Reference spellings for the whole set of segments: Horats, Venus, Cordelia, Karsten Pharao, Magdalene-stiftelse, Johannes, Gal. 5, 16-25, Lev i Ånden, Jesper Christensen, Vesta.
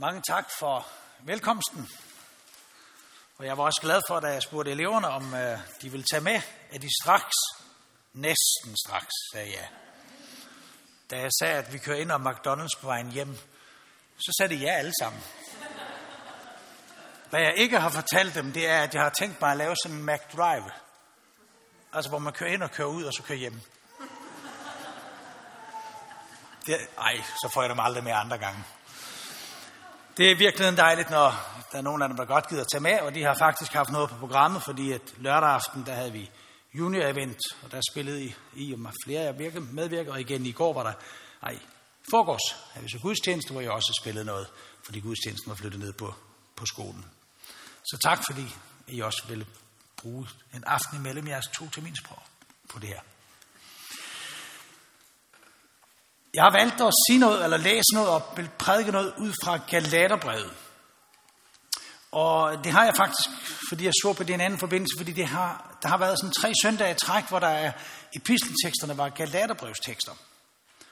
Mange tak for velkomsten. Og jeg var også glad for, da jeg spurgte eleverne, om de ville tage med, at de straks, næsten straks, sagde ja. Da jeg sagde, at vi kører ind om McDonald's på vejen hjem, så sagde de ja alle sammen. Hvad jeg ikke har fortalt dem, det er, at jeg har tænkt mig at lave sådan en McDrive. Altså, hvor man kører ind og kører ud, og så kører hjem. Nej, så får jeg dem aldrig med andre gange. Det er virkelig dejligt, når der er nogen af dem, der godt gider at tage med, og de har faktisk haft noget på programmet, fordi at lørdag aften, der havde vi junior-event, og der spillede I og flere af jer medvirker, og igen i går var der, forgårs havde vi så gudstjeneste, hvor jeg også spillede noget, fordi gudstjenesten var flyttet ned på skolen. Så tak, fordi I også ville bruge en aften imellem jeres 2 terminsprøver på det her. Jeg har valgt at sige noget, eller læse noget, og vil prædike noget ud fra Galaterbrevet. Og det har jeg faktisk, fordi jeg så på den anden forbindelse, fordi der har været sådan 3 søndage i træk, hvor der er epistelteksterne var Galaterbrevstekster.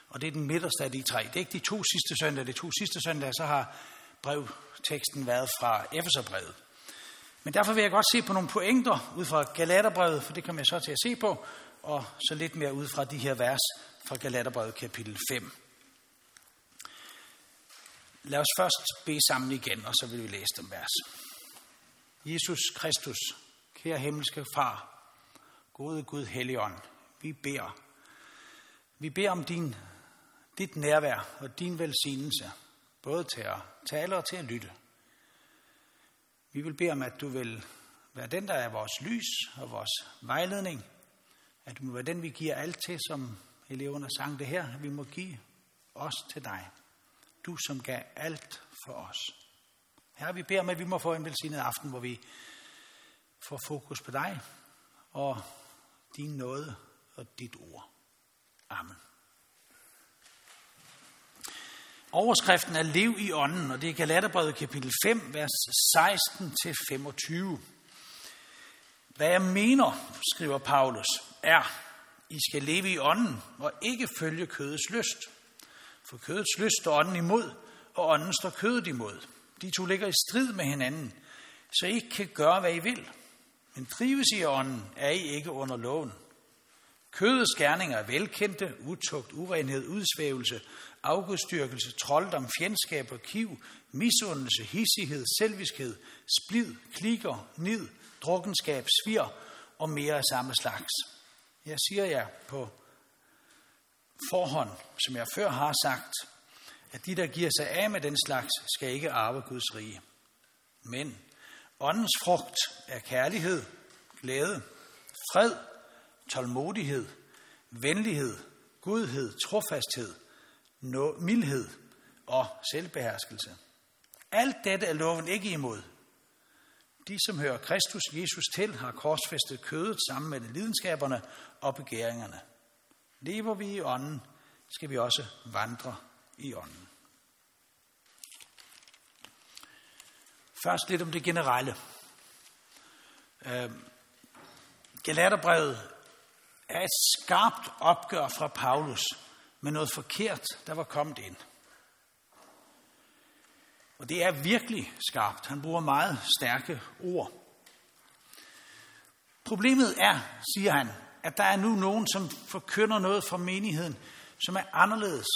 Og det er den midterste af de 3. Det er ikke de 2 sidste søndage. De 2 sidste søndage, så har brevteksten været fra Efeserbrevet. Men derfor vil jeg godt se på nogle pointer ud fra Galaterbrevet, for det kommer jeg så til at se på, og så lidt mere ud fra de her vers fra Galaterbrevet kapitel 5. Lad os først bede sammen igen, og så vil vi læse dem vers. Jesus Kristus, kære himmelske Far, gode Gud Helligånd, vi beder om dit nærvær og din velsignelse, både til at tale og til at lytte. Vi vil bede om, at du vil være den, der er vores lys og vores vejledning, at du må være den, vi giver alt til, som eleverne sang det her, at vi må give os til dig. Du, som gav alt for os. Herre, vi beder om, at vi må få en velsignet aften, hvor vi får fokus på dig og din nåde og dit ord. Amen. Overskriften er Lev i Ånden, og det er Galaterbrevet kapitel 5, vers 16-25. Hvad jeg mener, skriver Paulus, er... I skal leve i ånden og ikke følge kødets lyst. For kødets lyst står ånden imod, og ånden står kødet imod. De 2 ligger i strid med hinanden, så I ikke kan gøre, hvad I vil. Men drives I af ånden, er I ikke under loven. Kødets gerninger er velkendte, utugt, urenhed, udsvævelse, afgudstyrkelse, trolddom, fjendskab og kiv, misundelse, hissighed, selviskhed, splid, klikker, nid, drukkenskab, svir og mere af samme slags. Jeg siger jer på forhånd, som jeg før har sagt, at de, der giver sig af med den slags, skal ikke arve Guds rige. Men åndens frugt er kærlighed, glæde, fred, tålmodighed, venlighed, godhed, trofasthed, mildhed og selvbeherskelse. Alt dette er loven ikke imod. De, som hører Kristus Jesus til, har korsfæstet kødet sammen med lidenskaberne og begæringerne. Lever vi i ånden, skal vi også vandre i ånden. Først lidt om det generelle. Galaterbrevet er et skarpt opgør fra Paulus med noget forkert, der var kommet ind. Og det er virkelig skarpt. Han bruger meget stærke ord. Problemet er, siger han, at der er nu nogen, som forkynder noget fra menigheden, som er anderledes.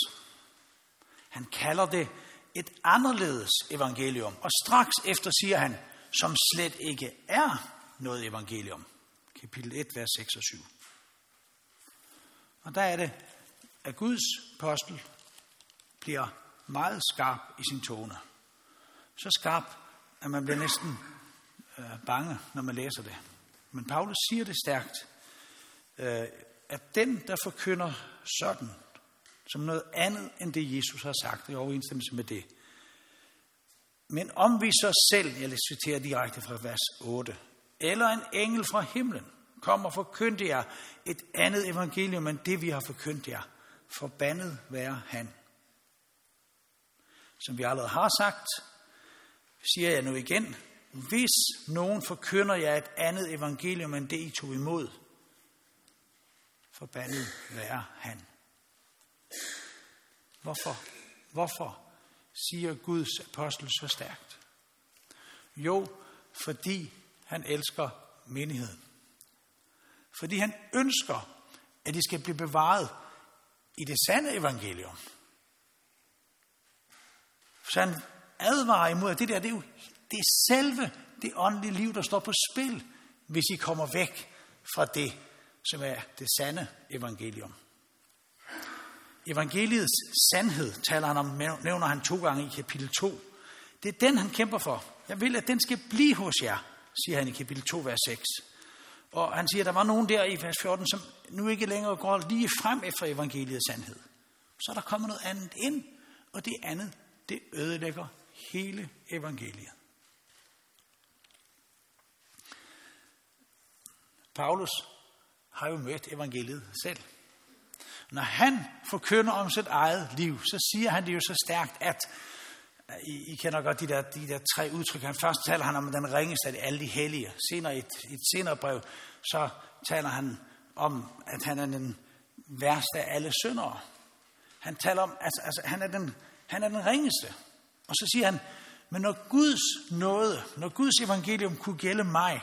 Han kalder det et anderledes evangelium. Og straks efter siger han, som slet ikke er noget evangelium. Kapitel 1, vers 6 og 7. Og der er det, at Guds apostel bliver meget skarp i sin tone. Så skarp, at man bliver næsten bange, når man læser det. Men Paulus siger det stærkt, at den, der forkynder sådan, som noget andet end det, Jesus har sagt, i overensstemmelse med det. Men om vi så selv, jeg citerer direkte fra vers 8, eller en engel fra himlen kommer og forkynder jer et andet evangelium end det, vi har forkyndt jer, forbandet være han. Som vi allerede har sagt, siger jeg nu igen, hvis nogen forkynder jer et andet evangelium end det, I tog imod, forbandet være han. Hvorfor siger Guds apostel så stærkt? Jo, fordi han elsker menigheden. Fordi han ønsker, at de skal blive bevaret i det sande evangelium. Så han advarer imod, at det der, det er jo det er selve det åndelige liv, der står på spil, hvis I kommer væk fra det, som er det sande evangelium. Evangeliets sandhed taler han om, nævner han 2 gange i kapitel 2. Det er den, han kæmper for. Jeg vil, at den skal blive hos jer, siger han i kapitel 2, vers 6. Og han siger, at der var nogen der i vers 14, som nu ikke længere går lige frem efter evangeliets sandhed. Så er der kommet noget andet ind, og det andet, det ødelægger hele evangeliet. Paulus har jo mødt evangeliet selv. Når han forkynder om sit eget liv, så siger han det jo så stærkt, at I kender godt de der 3 udtryk. Først taler han om den ringeste af alle de hellige. Senere i et senere brev, så taler han om, at han er den værste af alle syndere. Han taler om, at altså, han er den ringeste. Og så siger han, men når Guds nåde, når Guds evangelium kunne gælde mig,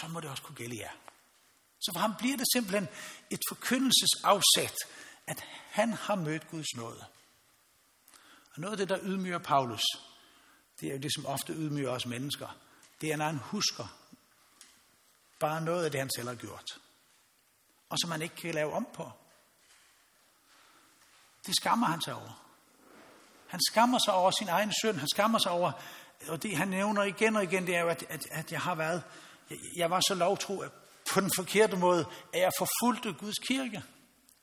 så må det også kunne gælde jer. Så for ham bliver det simpelthen et forkyndelsesafsæt, at han har mødt Guds nåde. Og noget af det, der ydmyger Paulus, det er jo det, som ofte ydmyger os mennesker, det er, når han husker bare noget af det, han selv har gjort. Og som han ikke kan lave om på. Det skammer han sig over. Han skammer sig over sin egen synd. Han skammer sig over, og det han nævner igen og igen, det er jo, at jeg var så lovtro på den forkerte måde, at jeg forfulgte Guds kirke.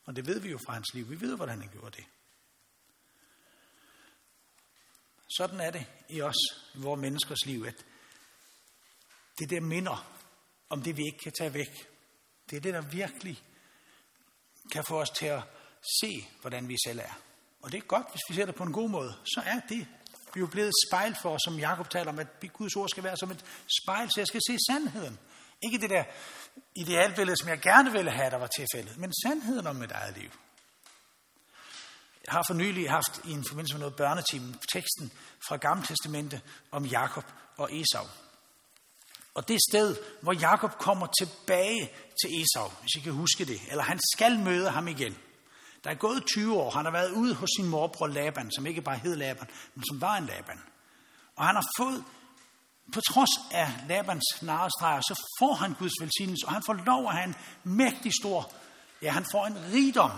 Og det ved vi jo fra hans liv. Vi ved, hvordan han gjorde det. Sådan er det i os, i vores menneskers liv, at det der minder om det, vi ikke kan tage væk, det er det, der virkelig kan få os til at se, hvordan vi selv er. Og det er godt, hvis vi ser det på en god måde, så er det. Vi er jo blevet et spejl for os, som Jakob taler om, at Guds ord skal være som et spejl, så jeg skal se sandheden. Ikke det der idealbillede, som jeg gerne ville have, der var tilfældet, men sandheden om mit eget liv. Jeg har for nylig haft i en forbindelse med noget børneteam teksten fra Gamle Testamente om Jakob og Esau. Og det sted, hvor Jakob kommer tilbage til Esau, hvis I kan huske det, eller han skal møde ham igen. Der er gået 20 år, han har været ude hos sin morbror Laban, som ikke bare hed Laban, men som var en Laban. Og han har fået, på trods af Labans narrestreger, så får han Guds velsignelse, og han får lov at have en mægtig stor, ja, han får en rigdom,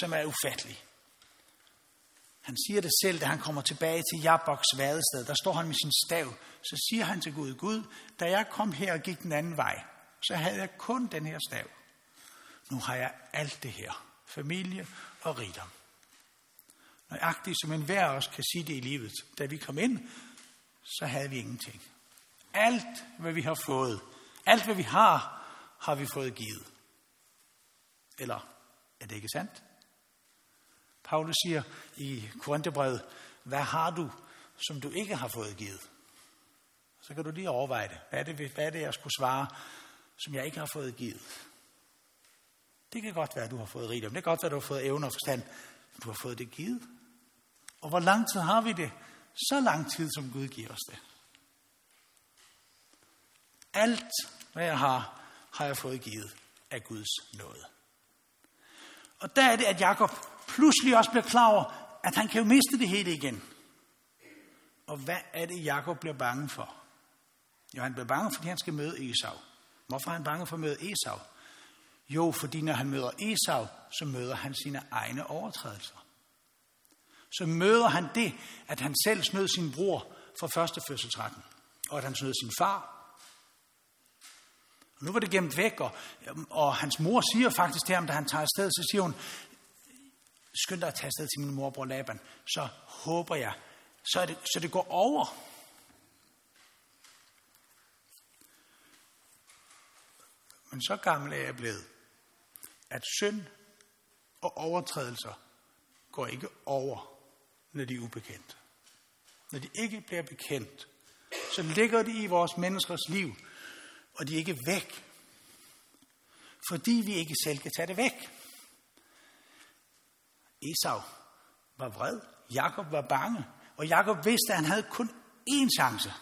som er ufattelig. Han siger det selv, da han kommer tilbage til Jaboks vadested. Der står han med sin stav. Så siger han til Gud, Gud, da jeg kom her og gik den anden vej, så havde jeg kun den her stav. Nu har jeg alt det her. Familie og rigdom. Nøjagtigt som enhver af os kan sige det i livet. Da vi kom ind, så havde vi ingenting. Alt, hvad vi har fået, alt, hvad vi har, har vi fået givet. Eller er det ikke sandt? Paulus siger i Korintherbrevet, hvad har du, som du ikke har fået givet? Så kan du lige overveje det. Hvad er det, jeg skulle svare, som jeg ikke har fået givet? Det kan godt være, at du har fået rigdom. Det kan godt være, at du har fået evne og forstand. Du har fået det givet. Og hvor lang tid har vi det? Så lang tid, som Gud giver os det. Alt, hvad jeg har, har jeg fået givet af Guds nåde. Og der er det, at Jakob pludselig også bliver klar over, at han kan jo miste det hele igen. Og hvad er det, Jakob bliver bange for? Jo, han bliver bange, fordi han skal møde Esau. Hvorfor er han bange for at møde Esau? Jo, fordi når han møder Esau, så møder han sine egne overtrædelser. Så møder han det, at han selv snød sin bror for førstefødselsretten, og at han snød sin far. Og nu var det gemt væk, og hans mor siger faktisk til ham, da han tager afsted, så siger hun, skynd dig at tage afsted til min morbror Laban, så håber jeg, så det går over. Men så gammel er jeg blevet, at synd og overtrædelser går ikke over, når de er ubekendte. Når de ikke bliver bekendt, så ligger de i vores menneskers liv, og de er ikke væk, fordi vi ikke selv kan tage det væk. Esau var vred, Jakob var bange, og Jakob vidste, at han havde kun én chance.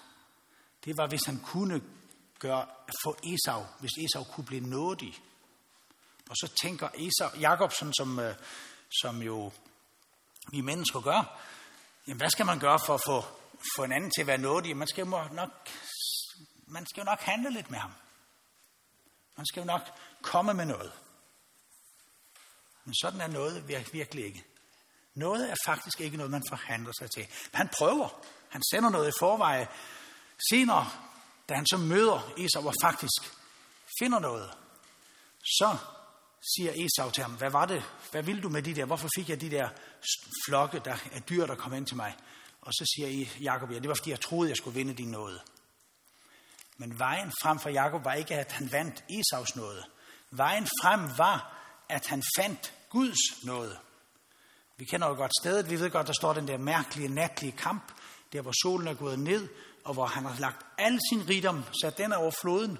Det var, hvis han kunne få Esau, hvis Esau kunne blive nådig. Og så tænker Jakob, sådan som jo vi mennesker gør, jamen hvad skal man gøre for at få en anden til at være nådig? Man skal jo nok handle lidt med ham. Man skal jo nok komme med noget. Men sådan er noget virkelig ikke. Noget er faktisk ikke noget, man forhandler sig til. Han prøver. Han sender noget i forvejen. Senere, da han så møder Esau og faktisk finder noget, så siger Esau til ham, hvad var det? Hvad ville du med de der? Hvorfor fik jeg de der flokke af dyr, der kom ind til mig? Og så siger Jakob, ja, det var fordi jeg troede, jeg skulle vinde din nåde. Men vejen frem for Jakob var ikke, at han vandt Esaus nåde. Vejen frem var, at han fandt Guds nåde. Vi kender jo godt stedet. Vi ved godt, der står den der mærkelige natlige kamp, der hvor solen er gået ned, og hvor han har lagt al sin rigdom, sat den over floden,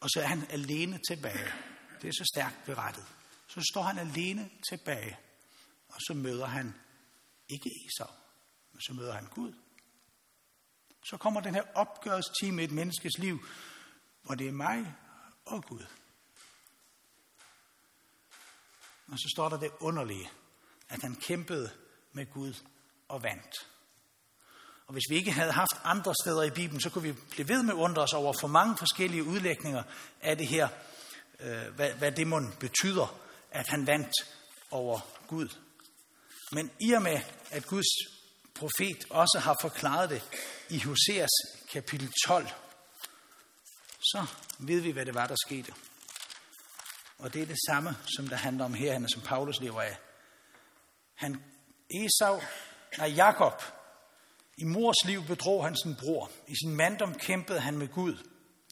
og så er han alene tilbage. Det er så stærkt berettet. Så står han alene tilbage, og så møder han ikke Esau, men så møder han Gud. Så kommer den her opgørelsestime i et menneskes liv, hvor det er mig og Gud. Og så står der det underlige, at han kæmpede med Gud og vandt. Og hvis vi ikke havde haft andre steder i Bibelen, så kunne vi blive ved med at undre os over for mange forskellige udlægninger af det her, hvad det mon betyder, at han vandt over Gud. Men i og med, at Guds profet også har forklaret det i Hoseas kapitel 12, så ved vi, hvad det var, der skete. Og det er det samme, som der handler om her, som Paulus lever af. Jakob i mors liv bedrog han sin bror. I sin manddom kæmpede han med Gud.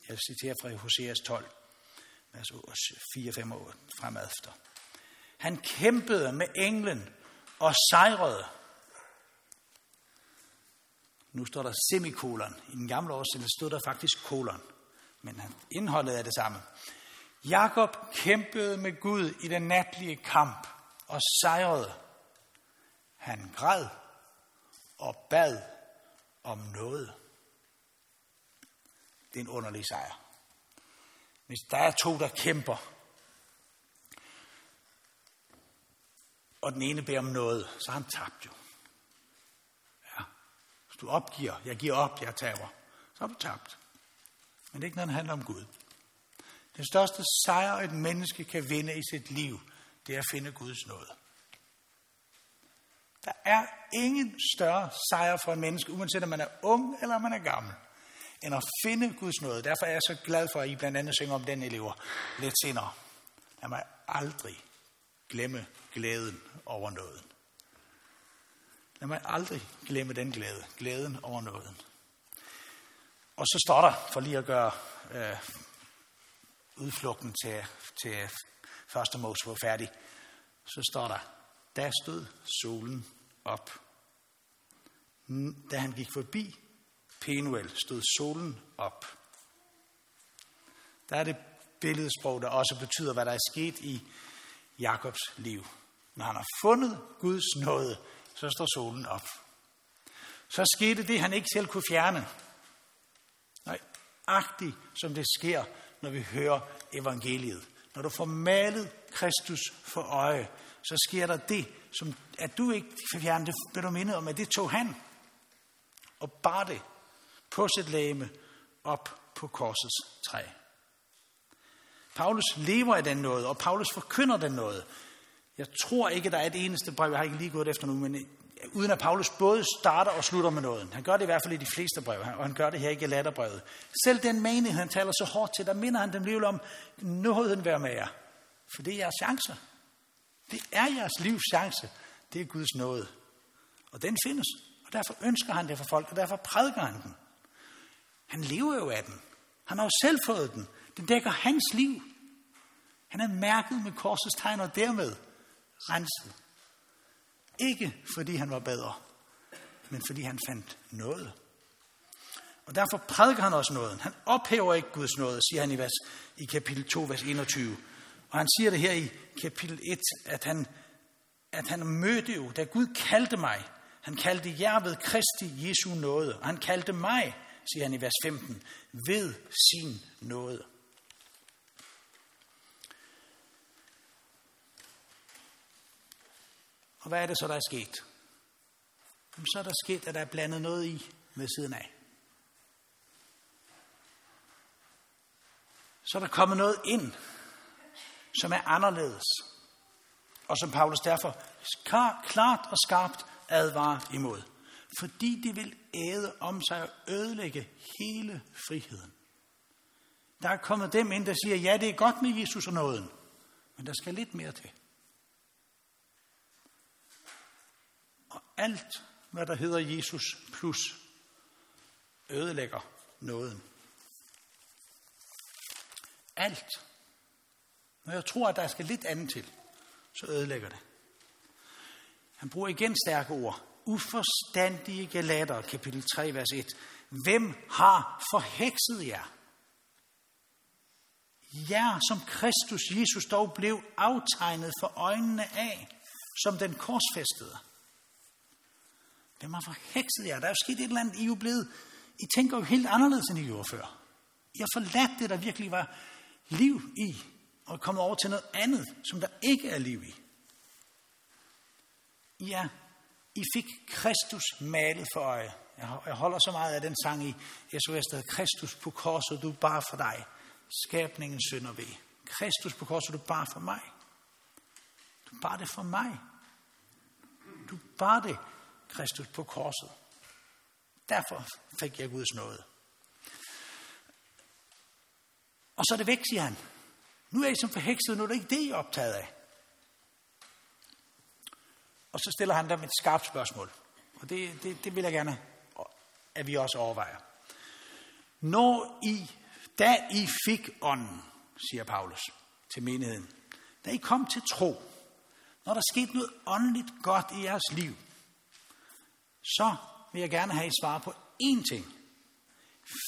Jeg citerer fra Hoseas 12, vers 4, 5 og 8 fremad efter. Han kæmpede med englen og sejrede. Nu står der semikolon. I den gamle oversættelse stod der faktisk kolon. Men indholdet er det samme. Jakob kæmpede med Gud i den natlige kamp og sejrede. Han græd og bad om noget. Det er en underlig sejr. Hvis der er to, der kæmper, og den ene beder om noget, så har han tabt jo. Du opgiver, jeg giver op, jeg taber, så er du tabt. Men det er ikke noget, der handler om Gud. Den største sejr, et menneske kan vinde i sit liv, det er at finde Guds nåde. Der er ingen større sejr for en menneske, uanset om man er ung eller man er gammel, end at finde Guds nåde. Derfor er jeg så glad for, at I blandt andet synger om den elever lidt senere. Lad mig aldrig glemme glæden over nåden. Lad mig aldrig glemme den glæde. Glæden over nåden. Og så står der, for lige at gøre udflugten til 1. Mosebog færdig, så står der, da stod solen op. Da han gik forbi Penuel, stod solen op. Der er det billedsprog, der også betyder, hvad der er sket i Jakobs liv. Når han har fundet Guds nåde, så står solen op. Så skete det, han ikke selv kunne fjerne. Nøjagtigt, som det sker, når vi hører evangeliet. Når du får malet Kristus for øje, så sker der det, som at du ikke kan fjerne. Det bliver du mindet om, at det tog han. Og bar det på sit legeme op på korsets træ. Paulus lever af den nåde, og Paulus forkynder den nåde. Jeg tror ikke, der er et eneste brev, jeg har ikke lige gået efter nu, men uden at Paulus både starter og slutter med nåden. Han gør det i hvert fald i de fleste brev, og han gør det her i Galaterbrevet. Selv den menighed, han taler så hårdt til, der minder han dem livet om, nåden være med jer. For det er jeres chance. Det er jeres livs chance. Det er Guds nåde. Og den findes. Og derfor ønsker han det for folk, og derfor prædiker han den. Han lever jo af den. Han har jo selv fået den. Den dækker hans liv. Han er mærket med korsets tegn, og dermed renset. Ikke fordi han var bedre, men fordi han fandt noget. Og derfor prædiker han også nåden. Han ophæver ikke Guds nåde, siger han i kapitel 2, vers 21. Og han siger det her i kapitel 1, at han mødte jo, da Gud kaldte mig, Han kaldte jer ved Kristi Jesu nåde. Og han kaldte mig, siger han i vers 15, ved sin nåde. Og hvad er det så, der er sket? Jamen, så er der sket, at der er blandet noget i ved siden af. Så er der kommet noget ind, som er anderledes, og som Paulus derfor klart og skarpt advarer imod. Fordi det vil æde om sig og ødelægge hele friheden. Der er kommet dem ind, der siger, ja, det er godt med Jesus og nåden, men der skal lidt mere til. Og alt, hvad der hedder Jesus plus, ødelægger nåden. Alt. Når jeg tror, at der skal lidt andet til, så ødelægger det. Han bruger igen stærke ord. Uforstandige galater, kapitel 3, vers 1. Hvem har forhekset jer? Jer, som Kristus Jesus dog blev aftegnet for øjnene af, som den korsfæstede. Hvem har forhekset jer? Der er jo sket et eller andet, I er jo blevet. I tænker jo helt anderledes, end I gjorde før. I har forladt det, der virkelig var liv i, og kommet over til noget andet, som der ikke er liv i. Ja, I fik Kristus malet for øje. Jeg holder så meget af den sang i SOS, der hedder Kristus på korset, du bar for dig. Skabningen synder ved. Kristus på korset, du bar for mig. Du bar det for mig. Du bar det, Kristus på korset. Derfor fik jeg Guds nåde. Og så er det væk, siger han. Nu er I som forhekset, nu er det ikke det, I er optaget af. Og så stiller han dem et skarpt spørgsmål. Og det vil jeg gerne, at vi også overvejer. Da I fik ånden, siger Paulus til menigheden. Da I kom til tro, når der skete noget åndeligt godt i jeres liv, så vil jeg gerne have I svar på én ting.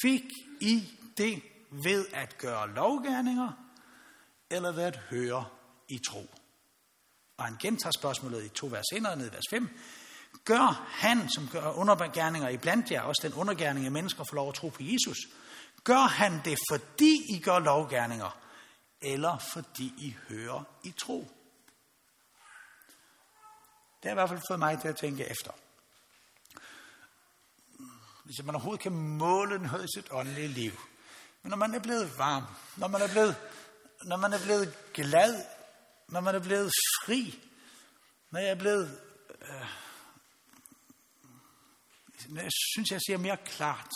Fik I det ved at gøre lovgerninger, eller ved at høre i tro? Og han gentager spørgsmålet i 2 vers senere, ned i vers 5. Gør han, som gør undergerninger iblandt jer, også den undergerning af mennesker, får lov at tro på Jesus? Gør han det, fordi I gør lovgerninger, eller fordi I hører i tro? Det har i hvert fald fået mig til at tænke efter. Hvis man overhovedet kan måle den højde i sit åndelige liv. Men når man er blevet varm, når man er blevet glad, når man er blevet fri, når jeg er blevet, jeg synes, jeg ser mere klart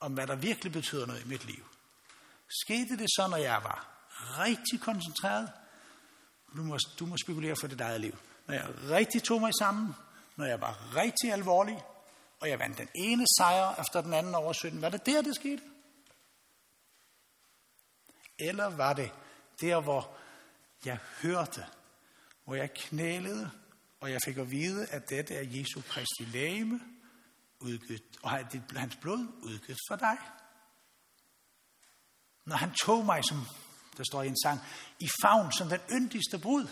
om, hvad der virkelig betyder noget i mit liv. Skete det så, når jeg var rigtig koncentreret? Du må spekulere for dit eget liv. Når jeg rigtig tog mig sammen, når jeg var rigtig alvorlig, og jeg vandt den ene sejr efter den anden over synden, var det der, det skete? Eller var det der, hvor jeg hørte, hvor jeg knælede, og jeg fik at vide, at dette er Jesu Kristi legeme, og hans blod udgivet for dig? Når han tog mig, som der står i en sang, i favn som den yndigste brud.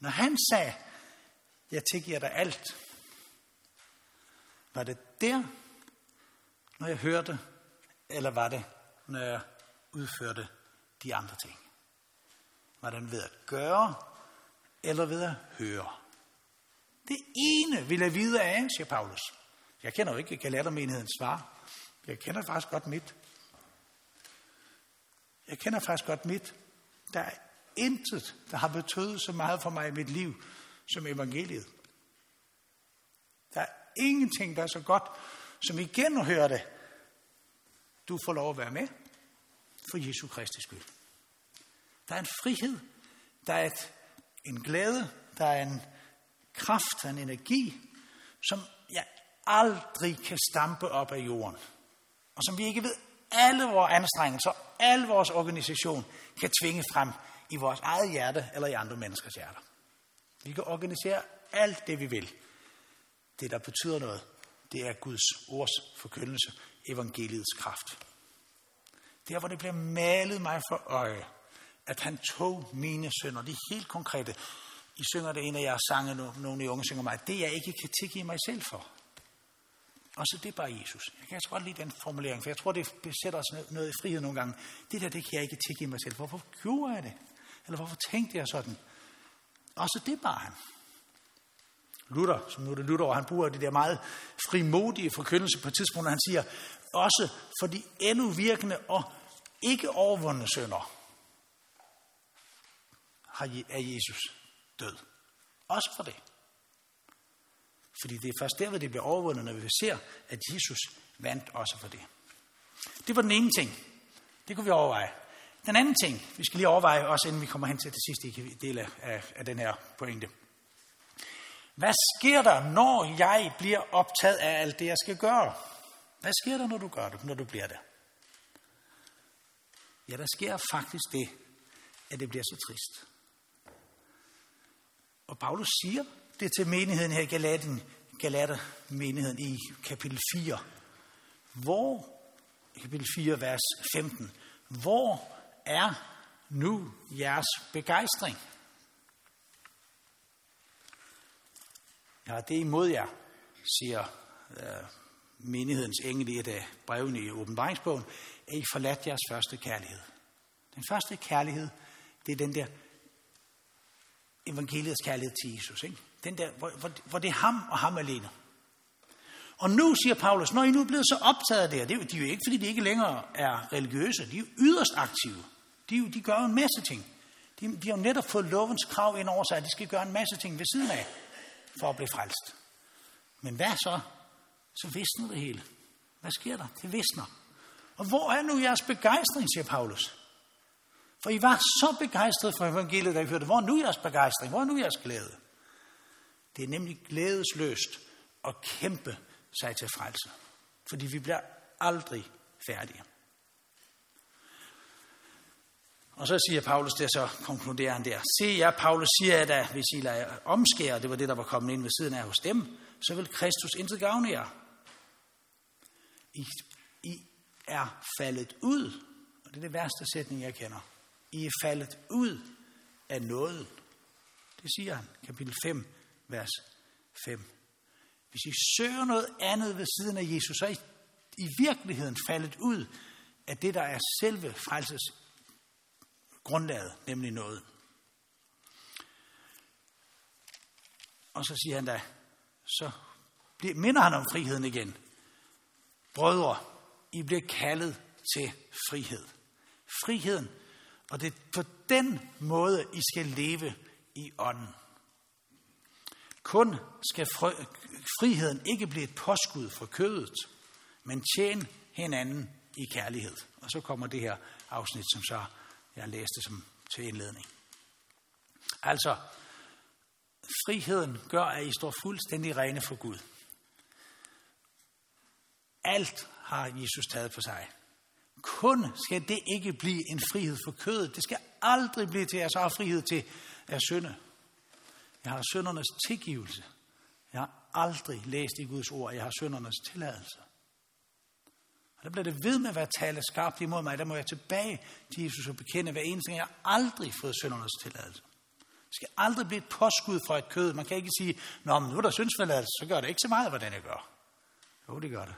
Når han sagde, jeg tilgiver dig alt. Var det der, når jeg hørte, eller var det, når jeg udførte de andre ting? Var den ved at gøre, eller ved at høre? Det ene vil jeg vide af, siger Paulus. Jeg kender jo ikke galatermenighedens svar. Jeg kender faktisk godt mit. Der er intet, der har betydet så meget for mig i mit liv, som evangeliet. Der er ingenting, der er så godt, som igen at høre det. Du får lov at være med, for Jesu Kristi skyld. Der er en frihed, der er en glæde, der er en kraft, der er en energi, som jeg aldrig kan stampe op af jorden. Og som vi ikke ved alle vores anstrengelser, alle vores organisation kan tvinge frem i vores eget hjerte eller i andre menneskers hjerter. Vi kan organisere alt det, vi vil. Det, der betyder noget, det er Guds ords forkyndelse, evangeliets kraft. Der, hvor det bliver malet mig for øje, at han tog mine synder, de helt konkrete, I synger det en af jeres sange, nogle af unge synger mig, det er jeg ikke kritik i mig selv for. Og så det er bare Jesus. Jeg kan så godt lide den formulering, for jeg tror, det besætter os noget i frihed nogle gange. Det der, det kan jeg ikke kritik i mig selv. Hvorfor gjorde jeg det? Eller hvorfor tænkte jeg sådan? Og så det bare han. Luther, som nu er det Luther, han bruger det der meget frimodige forkyndelse på et tidspunkt, når han siger, også for de endnu virkende og ikke overvundne synder er Jesus død. Også for det. Fordi det er først derved, det bliver overvundet, når vi ser, at Jesus vandt også for det. Det var den ene ting. Det kunne vi overveje. Den anden ting, vi skal lige overveje, også inden vi kommer hen til det sidste del af den her pointe. Hvad sker der, når jeg bliver optaget af alt det, jeg skal gøre? Hvad sker der, når du gør det, når du bliver det? Ja, der sker faktisk det, at det bliver så trist. Og Paulus siger det til menigheden her i Galater-menigheden i kapitel 4. Kapitel 4, vers 15. Hvor er nu jeres begejstring? Jeg har det imod jer, siger menighedens engel i et af brevene i åbenbaringsbogen, at I forladt jeres første kærlighed. Den første kærlighed, det er den der evangeliets kærlighed til Jesus, ikke? Den der, hvor det er ham og ham alene. Og nu, siger Paulus, når I nu er blevet så optaget af det her, det er jo ikke, fordi de ikke længere er religiøse, de er jo yderst aktive. De gør jo en masse ting. De har jo netop fået lovens krav ind over sig, at de skal gøre en masse ting ved siden af, for at blive frelst. Men hvad så? Så visner det hele. Hvad sker der? Det visner. Og hvor er nu jeres begejstring, siger Paulus? For I var så begejstrede for evangeliet, da I hørte, hvor er nu jeres begejstring? Hvor er nu jeres glæde? Det er nemlig glædesløst at kæmpe sig til frelse. Fordi vi bliver aldrig færdige. Og så siger Paulus der, så konkluderer han der. Se jer, Paulus siger, at hvis I lader jer omskære, det var det, der var kommet ind ved siden af hos dem, så vil Kristus intet gavne jer. I er faldet ud, og det er det værste sætning, jeg kender. I er faldet ud af nåden. Det siger han, kapitel 5, vers 5. Hvis I søger noget andet ved siden af Jesus, så er I i virkeligheden faldet ud af det, der er selve frelsesgrundlaget, nemlig nåden. Og så siger han da, så minder han om friheden igen. Brødre, I bliver kaldet til frihed. Friheden, og det er på den måde, I skal leve i ånden. Kun skal friheden ikke blive et påskud for kødet, men tjene hinanden i kærlighed. Og så kommer det her afsnit, som så jeg læste som til indledning. Altså, friheden gør, at I står fuldstændig rene for Gud. Alt har Jesus taget på sig. Kun skal det ikke blive en frihed for kødet. Det skal aldrig blive til, at jeg så har frihed til at synde. Jeg har syndernes tilgivelse. Jeg har aldrig læst i Guds ord, jeg har syndernes tilladelse. Og der bliver det ved med at være tale skarpt imod mig. Der må jeg tilbage til Jesus og bekende hver eneste gang. Jeg har aldrig fået syndernes tilladelse. Det skal aldrig blive et påskud fra et kød. Man kan ikke sige, nå, men nu er der syndsforladelse, så gør det ikke så meget, hvordan jeg gør. Jo, det gør det.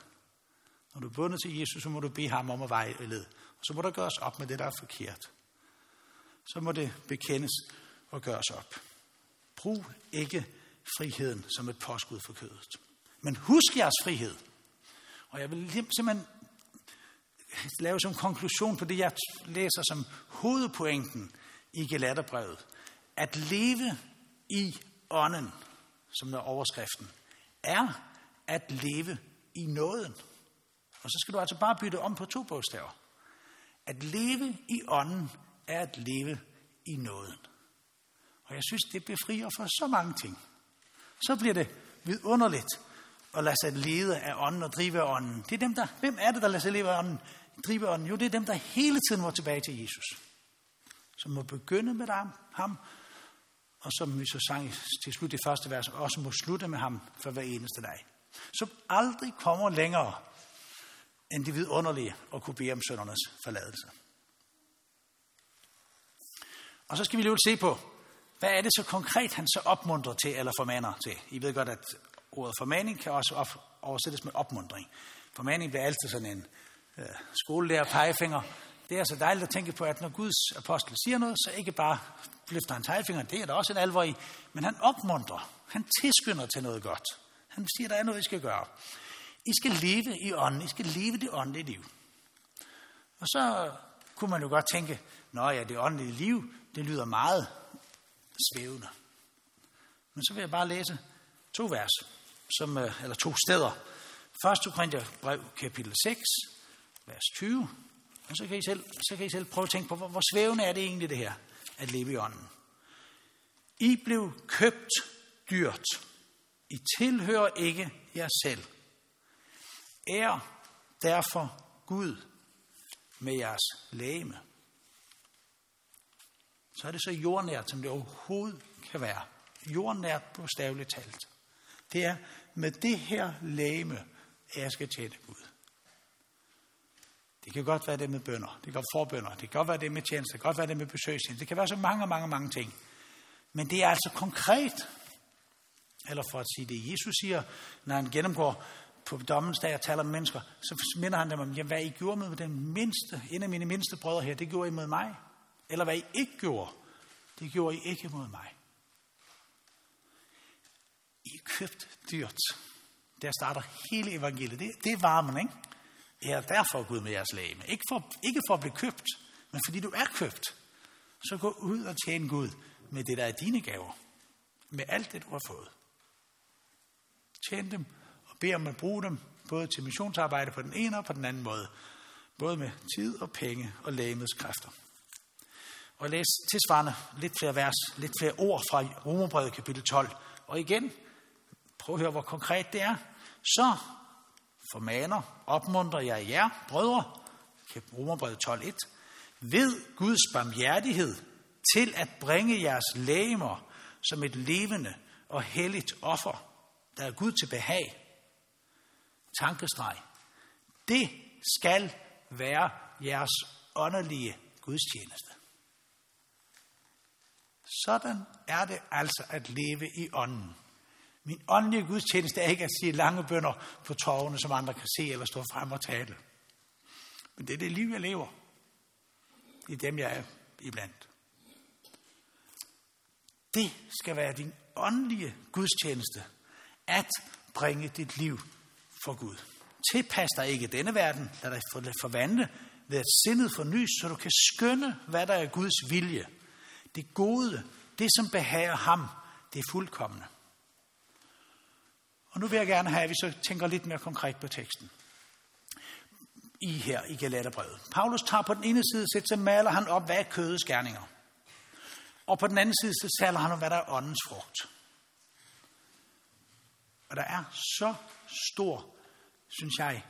Når du er bundet til Jesus, så må du bede ham om at vejlede. Og så må der gøres op med det, der er forkert. Så må det bekendes og gøres op. Brug ikke friheden som et påskud for kødet. Men husk jeres frihed. Og jeg vil simpelthen lave som konklusion på det, jeg læser som hovedpointen i Galaterbrevet. At leve i ånden, som er overskriften, er at leve i nåden. Og så skal du altså bare bytte om på 2 bogstaver. At leve i ånden er at leve i nåden. Og jeg synes, det befrier for så mange ting. Så bliver det vidunderligt at lade sig lede af ånden og drive af ånden. Det er dem, hvem er det, der lader sig leve af ånden og drive af ånden? Jo, det er dem, der hele tiden må tilbage til Jesus. Som må begynde med ham, og som vi så sang til slut det første vers, også må slutte med ham for hver eneste dag. Som aldrig kommer længere end det vidunderlige at kunne bede om syndernes forladelse. Og så skal vi lige se på Hvad er det så konkret, han så opmuntrer til eller formaner til? I ved godt, at ordet formaning kan også oversættes med opmuntring. Formaning bliver altid sådan en skolelærer pegefinger. Det er så altså dejligt at tænke på, at når Guds apostel siger noget, så ikke bare løfter han pegefingeren, det er der også en alvor i, men han opmuntrer, han tilskynder til noget godt. Han siger, der er noget, I skal gøre. I skal leve i ånden, I skal leve det åndelige liv. Og så kunne man jo godt tænke, nå ja, det åndelige liv, det lyder meget svævende. Men så vil jeg bare læse to vers, eller to steder. 1. Korinther kapitel 6, vers 20. Og så kan I selv prøve at tænke på, hvor svævende er det egentlig det her, at leve i ånden. I blev købt dyrt. I tilhører ikke jer selv. Ær derfor Gud med jeres legeme. Så er det så jordnært, som det overhovedet kan være. Jordnært bogstaveligt talt. Det er med det her legeme, at jeg skal tjene Gud. Det kan godt være det med bønner, det kan godt forbønner, det kan godt være det med tjenester, det kan godt være det med besøgstjenester, det kan være så mange ting. Men det er altså konkret, eller for at sige det, Jesus siger, når han gennemgår på dommens dag og taler om mennesker, så minder han dem om, hvad I gjorde med den mindste, en af mine mindste brødre her, det gjorde I mod mig. Eller hvad I ikke gjorde, det gjorde I ikke mod mig. I er købt dyrt. Der starter hele evangeliet. Det er varmen, ikke? Jeg er derfor Gud med jeres legeme. Ikke for at blive købt, men fordi du er købt. Så gå ud og tjene Gud med det, der er dine gaver. Med alt det, du har fået. Tjen dem og bed om at bruge dem, både til missionsarbejde på den ene og på den anden måde. Både med tid og penge og legemets kræfter. Og læs tilsvarende lidt flere vers, lidt flere ord fra Romerbrevet kapitel 12. Og igen, prøv at høre, hvor konkret det er. Så formaner, opmuntrer jeg jer, brødre, Romerbrevet 12.1, ved Guds barmhjertighed til at bringe jeres legemer som et levende og helligt offer, der er Gud til behag. Tankestreg. Det skal være jeres åndelige gudstjeneste. Sådan er det altså at leve i ånden. Min åndelige gudstjeneste er ikke at sige lange bønner på torvene, som andre kan se eller stå frem og tale. Men det er det liv, jeg lever. Det er dem, jeg er iblandt. Det skal være din åndelige gudstjeneste, at bringe dit liv for Gud. Tilpas dig ikke denne verden, lad dig forvandle ved at sindet fornys, så du kan skønne, hvad der er Guds vilje. Det gode, det som behager ham, det er fuldkommende. Og nu vil jeg gerne have, at vi så tænker lidt mere konkret på teksten. Her i Galaterbrevet. Paulus tager på den ene side, så maler han op, hvad er kødets gerninger. Og på den anden side, så taler han om, hvad der er åndens frugt. Og der er så stor, synes jeg,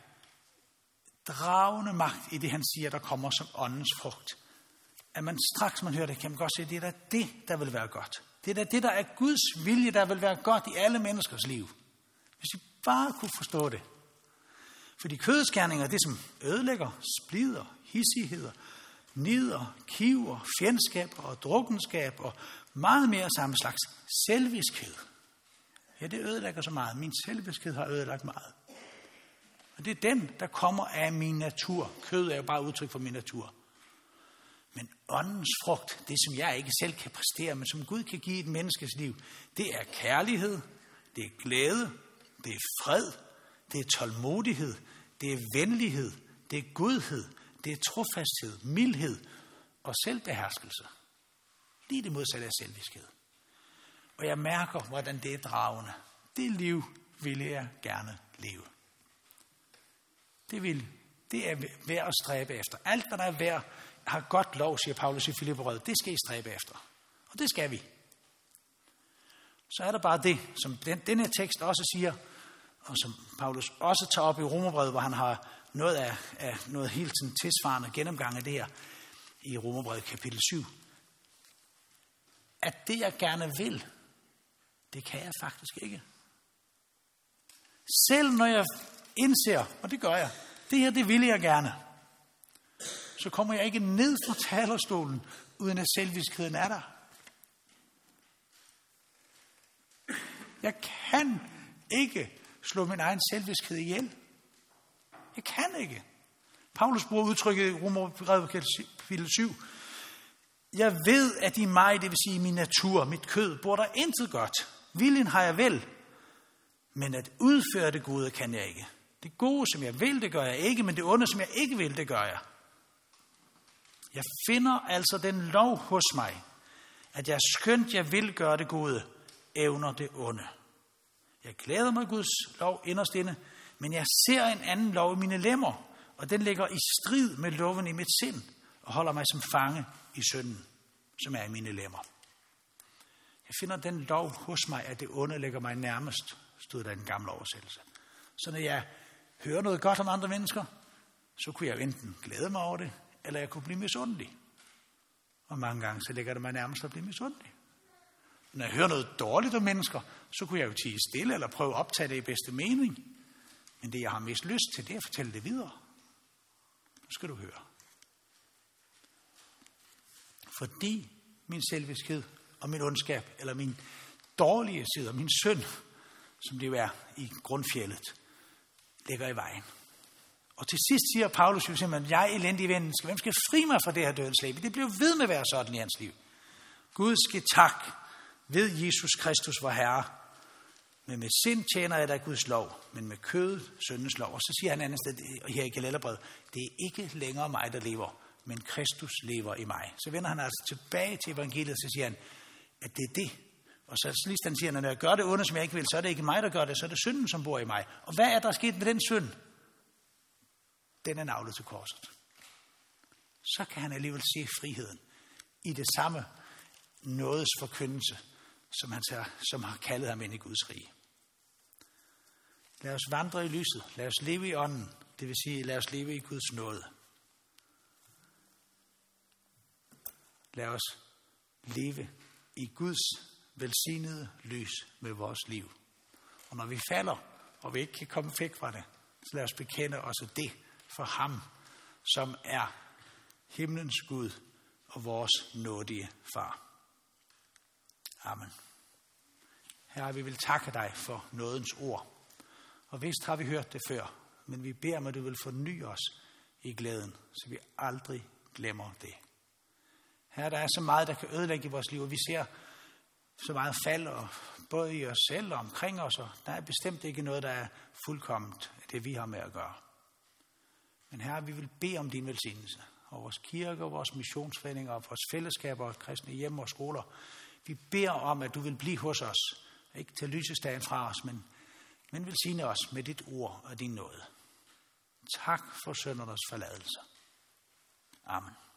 dragende magt i det, han siger, der kommer som åndens frugt. At man hører det, kan man godt se, at det er da det, der vil være godt. Det er da det, der er Guds vilje, der vil være godt i alle menneskers liv. Hvis vi bare kunne forstå det. Fordi kødets gerninger er det, som ødelægger, splider, hissigheder, nider, kiver, fjendskaber og drukkenskab og meget mere samme slags selvviskhed. Ja, det ødelægger så meget. Min selvviskhed har ødelagt meget. Og det er den, der kommer af min natur. Kød er jo bare udtryk for min natur. Men åndens frugt, det som jeg ikke selv kan præstere, men som Gud kan give et menneskes liv, det er kærlighed, det er glæde, det er fred, det er tålmodighed, det er venlighed, det er godhed, det er trofasthed, mildhed og selvbeherskelse. Lige det modsatte af selviskhed. Og jeg mærker, hvordan det er dragende. Det liv vil jeg gerne leve. Det er værd at stræbe efter. Alt, hvad der er værd, har godt lov, siger Paulus i Filipperbrevet. Det skal I stræbe efter. Og det skal vi. Så er der bare det, som denne tekst også siger, og som Paulus også tager op i Romerbrevet, hvor han har noget af noget helt sådan tilsvarende gennemgang af det her i Romerbrevet kapitel 7. At det, jeg gerne vil, det kan jeg faktisk ikke. Selv når jeg indser, og det gør jeg, det her, det vil jeg gerne, så kommer jeg ikke ned fra talerstolen, uden at selviskheden er der. Jeg kan ikke slå min egen selvviskhed ihjel. Jeg kan ikke. Paulus bruger udtrykket i Romerbrevet kapitel 7. Jeg ved, at i mig, det vil sige min natur, mit kød, bor der intet godt. Viljen har jeg vel, men at udføre det gode kan jeg ikke. Det gode, som jeg vil, det gør jeg ikke, men det onde, som jeg ikke vil, det gør jeg. Jeg finder altså den lov hos mig, at jeg skønt, jeg vil gøre det gode, evner det onde. Jeg glæder mig Guds lov inderst inde, men jeg ser en anden lov i mine lemmer, og den ligger i strid med loven i mit sind, og holder mig som fange i synden, som er i mine lemmer. Jeg finder den lov hos mig, at det onde ligger mig nærmest, stod der i den gamle oversættelse. Så når jeg hører noget godt om andre mennesker, så kunne jeg enten glæde mig over det, eller jeg kunne blive misundelig. Og mange gange, så ligger det mig nærmest at blive misundelig. Når jeg hører noget dårligt om mennesker, så kunne jeg jo tie stille, eller prøve at optage det i bedste mening. Men det, jeg har mest lyst til, det er at fortælle det videre. Nu skal du høre. Fordi min selviskhed og min ondskab, eller min dårlige side og min synd, som det jo er i grundfjeldet, ligger i vejen. Og til sidst siger Paulus jo simpelthen, jeg elendig ven, hvem skal fri mig fra det her dødens læbe? Det bliver ved med at være sådan i hans liv. Gud ske tak ved Jesus Kristus, vor Herre. Men med sind tjener jeg da Guds lov, men med kødet syndens lov. Og så siger han et andet sted her i Galaterbrevet, det er ikke længere mig, der lever, men Kristus lever i mig. Så vender han altså tilbage til evangeliet, så siger han, at det er det. Og så lige sådan siger han, når jeg gør det onde, som jeg ikke vil, så er det ikke mig, der gør det, så er det synden, som bor i mig. Og hvad er der sket med den synd? Den er navlet til korset. Så kan han alligevel se friheden i det samme nådes forkyndelse, som har kaldet ham ind i Guds rige. Lad os vandre i lyset. Lad os leve i ånden. Det vil sige, lad os leve i Guds nåde. Lad os leve i Guds velsignede lys med vores liv. Og når vi falder, og vi ikke kan komme væk fra det, så lad os bekende også det for ham, som er himlens Gud og vores nådige far. Amen. Herre, vi vil takke dig for nådens ord. Og vist har vi hørt det før, men vi beder om, at du vil forny os i glæden, så vi aldrig glemmer det. Herre, der er så meget, der kan ødelægge i vores liv, og vi ser så meget fald, og både i os selv og omkring os, og der er bestemt ikke noget, der er fuldkomment af det, vi har med at gøre. Men Herre, vi vil bede om din velsignelse, og vores kirke, og vores missionsforeninger, og vores fællesskaber, og kristne hjem og skoler. Vi beder om, at du vil blive hos os, ikke til lysestagen fra os, men velsigne os med dit ord og din nåde. Tak for syndernes forladelse. Amen.